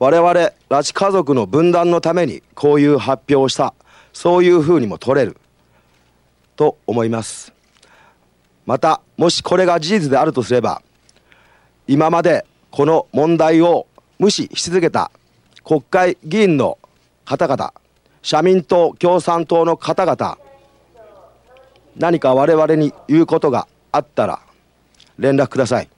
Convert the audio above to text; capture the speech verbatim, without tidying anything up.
我々拉致家族の分断のためにこういう発表をした、そういうふうにも取れると思います。また、もしこれが事実であるとすれば、今までこの問題を無視し続けた国会議員の方々、社民党共産党の方々、何か我々に言うことがあったら連絡ください。